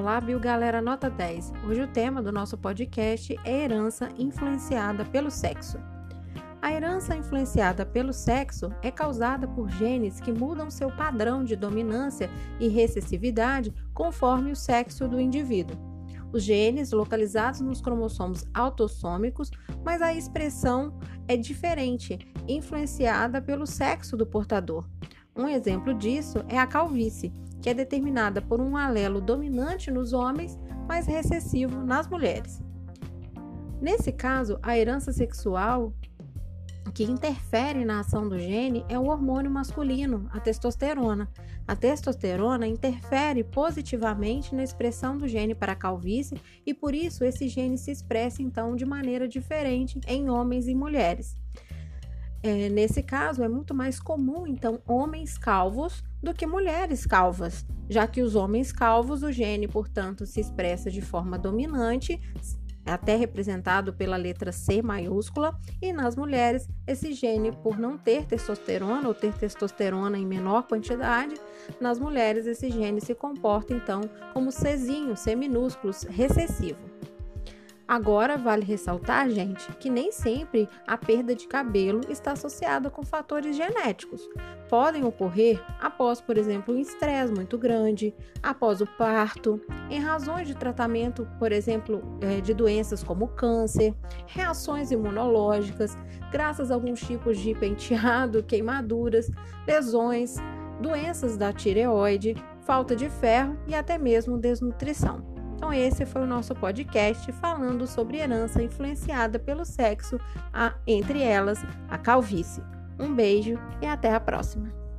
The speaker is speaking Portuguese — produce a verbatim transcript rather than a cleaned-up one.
Vamos lá, Bio Galera Nota dez. Hoje o tema do nosso podcast é herança influenciada pelo sexo. A herança influenciada pelo sexo é causada por genes que mudam seu padrão de dominância e recessividade conforme o sexo do indivíduo. Os genes localizados nos cromossomos autossômicos, mas a expressão é diferente, influenciada pelo sexo do portador. Um exemplo disso é a calvície, que é determinada por um alelo dominante nos homens, mas recessivo nas mulheres. Nesse caso, a herança sexual que interfere na ação do gene é o hormônio masculino, a testosterona. A testosterona interfere positivamente na expressão do gene para a calvície e, por isso, esse gene se expressa, então, de maneira diferente em homens e mulheres. É, nesse caso, é muito mais comum, então, homens calvos do que mulheres calvas, já que os homens calvos, o gene, portanto, se expressa de forma dominante, até representado pela letra C maiúscula, e nas mulheres, esse gene, por não ter testosterona ou ter testosterona em menor quantidade, nas mulheres esse gene se comporta, então, como Czinho, C minúsculo, recessivo. Agora, vale ressaltar, gente, que nem sempre a perda de cabelo está associada com fatores genéticos. Podem ocorrer após, por exemplo, um estresse muito grande, após o parto, em razões de tratamento, por exemplo, de doenças como câncer, reações imunológicas, graças a alguns tipos de penteado, queimaduras, lesões, doenças da tireoide, falta de ferro e até mesmo desnutrição. Então esse foi o nosso podcast falando sobre herança influenciada pelo sexo, a, entre elas a calvície. Um beijo e até a próxima!